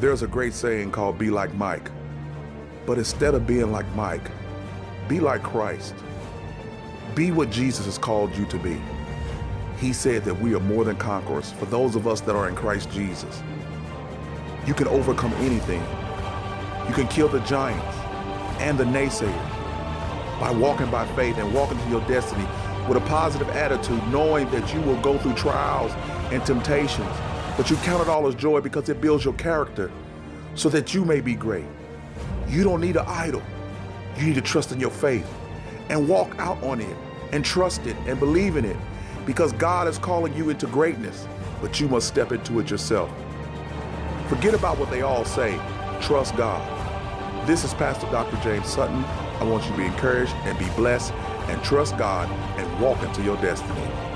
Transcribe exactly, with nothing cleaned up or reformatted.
There's a great saying called be like Mike, but instead of being like Mike, be like Christ. Be what Jesus has called you to be. He said that we are more than conquerors for those of us that are in Christ Jesus. You can overcome anything. You can kill the giants and the naysayers by walking by faith and walking to your destiny with a positive attitude, knowing that you will go through trials and temptations, but you count it all as joy because it builds your character so that you may be great. You don't need an idol. You need to trust in your faith and walk out on it and trust it and believe in it, because God is calling you into greatness, but you must step into it yourself. Forget about what they all say. Trust God. This is Pastor Doctor James Sutton. I want you to be encouraged and be blessed and trust God and walk into your destiny.